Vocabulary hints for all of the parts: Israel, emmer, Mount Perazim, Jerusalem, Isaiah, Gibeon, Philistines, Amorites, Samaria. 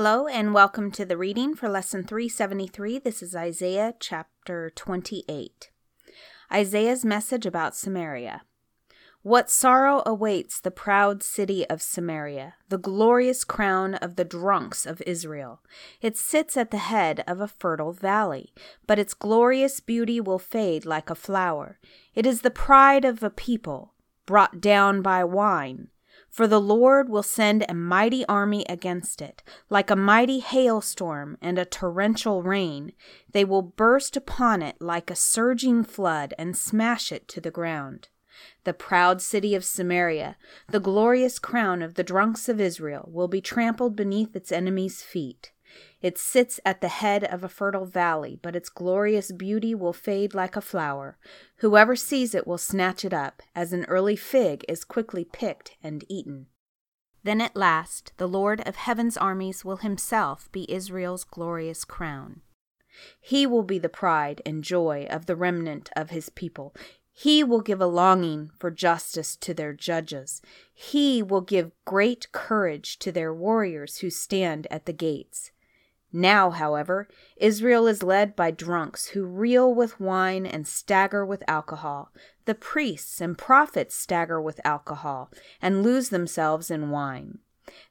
Hello and welcome to the reading for Lesson 373. This is Isaiah chapter 28. Isaiah's message about Samaria. What sorrow awaits the proud city of Samaria, the glorious crown of the drunks of Israel. It sits at the head of a fertile valley, but its glorious beauty will fade like a flower. It is the pride of a people, brought down by wine. For the Lord will send a mighty army against it, like a mighty hailstorm and a torrential rain. They will burst upon it like a surging flood and smash it to the ground. The proud city of Samaria, the glorious crown of the drunks of Israel, will be trampled beneath its enemies' feet. It sits at the head of a fertile valley, but its glorious beauty will fade like a flower. Whoever sees it will snatch it up, as an early fig is quickly picked and eaten. Then at last the Lord of heaven's armies will himself be Israel's glorious crown. He will be the pride and joy of the remnant of his people. He will give a longing for justice to their judges. He will give great courage to their warriors who stand at the gates. Now, however, Israel is led by drunks who reel with wine and stagger with alcohol. The priests and prophets stagger with alcohol and lose themselves in wine.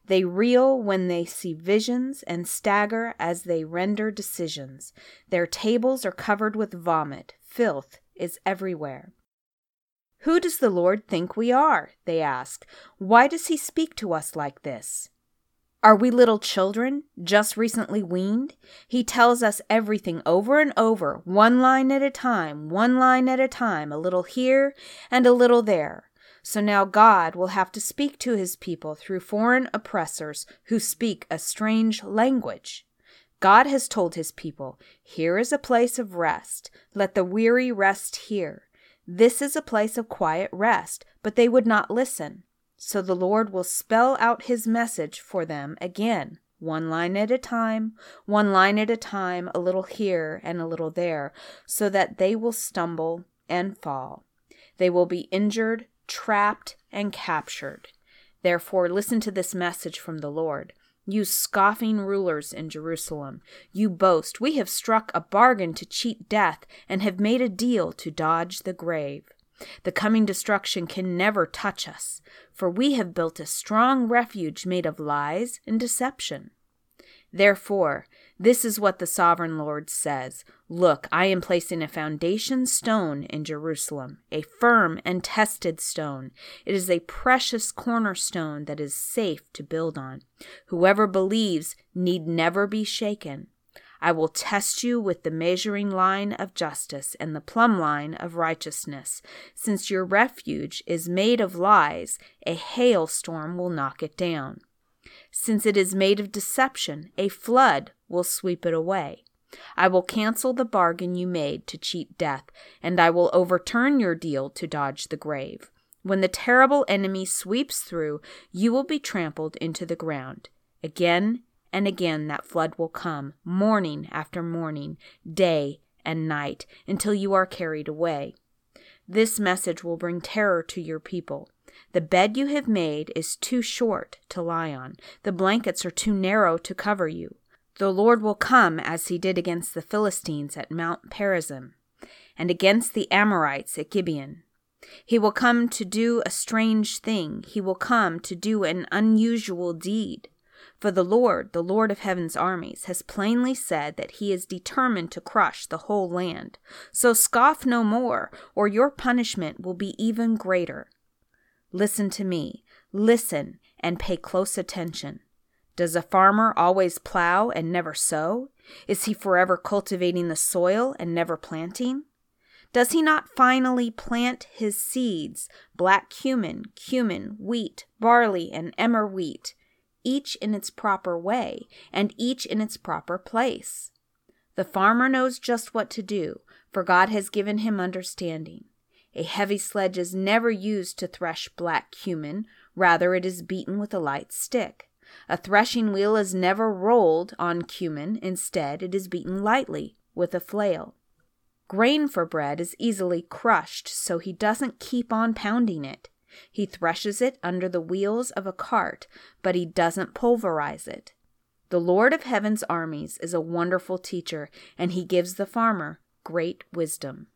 They reel when they see visions and stagger as they render decisions. Their tables are covered with vomit. Filth is everywhere. Who does the Lord think we are? They ask. Why does he speak to us like this? Are we little children, just recently weaned? He tells us everything over and over, one line at a time, a little here and a little there. So now God will have to speak to his people through foreign oppressors who speak a strange language. God has told his people, here is a place of rest. Let the weary rest here. This is a place of quiet rest, but they would not listen. So the Lord will spell out his message for them again, one line at a time, a little here and a little there, so that they will stumble and fall. They will be injured, trapped, and captured. Therefore, listen to this message from the Lord. You scoffing rulers in Jerusalem, you boast, we have struck a bargain to cheat death and have made a deal to dodge the grave. The coming destruction can never touch us, for we have built a strong refuge made of lies and deception. Therefore, this is what the Sovereign Lord says. Look, I am placing a foundation stone in Jerusalem, a firm and tested stone. It is a precious cornerstone that is safe to build on. Whoever believes need never be shaken. I will test you with the measuring line of justice and the plumb line of righteousness. Since your refuge is made of lies, a hailstorm will knock it down. Since it is made of deception, a flood will sweep it away. I will cancel the bargain you made to cheat death, and I will overturn your deal to dodge the grave. When the terrible enemy sweeps through, you will be trampled into the ground. Again and again that flood will come, morning after morning, day and night, until you are carried away. This message will bring terror to your people. The bed you have made is too short to lie on. The blankets are too narrow to cover you. The Lord will come as he did against the Philistines at Mount Perazim, and against the Amorites at Gibeon. He will come to do a strange thing. He will come to do an unusual deed. For the Lord of heaven's armies, has plainly said that he is determined to crush the whole land. So scoff no more, or your punishment will be even greater. Listen to me. Listen and pay close attention. Does a farmer always plow and never sow? Is he forever cultivating the soil and never planting? Does he not finally plant his seeds, black cumin, wheat, barley, and emmer wheat, each in its proper way and each in its proper place? The farmer knows just what to do, for God has given him understanding. A heavy sledge is never used to thresh black cumin, rather it is beaten with a light stick. A threshing wheel is never rolled on cumin, instead it is beaten lightly with a flail. Grain for bread is easily crushed, so he doesn't keep on pounding it. He threshes it under the wheels of a cart, but he doesn't pulverize it. The Lord of Heaven's armies is a wonderful teacher, and he gives the farmer great wisdom.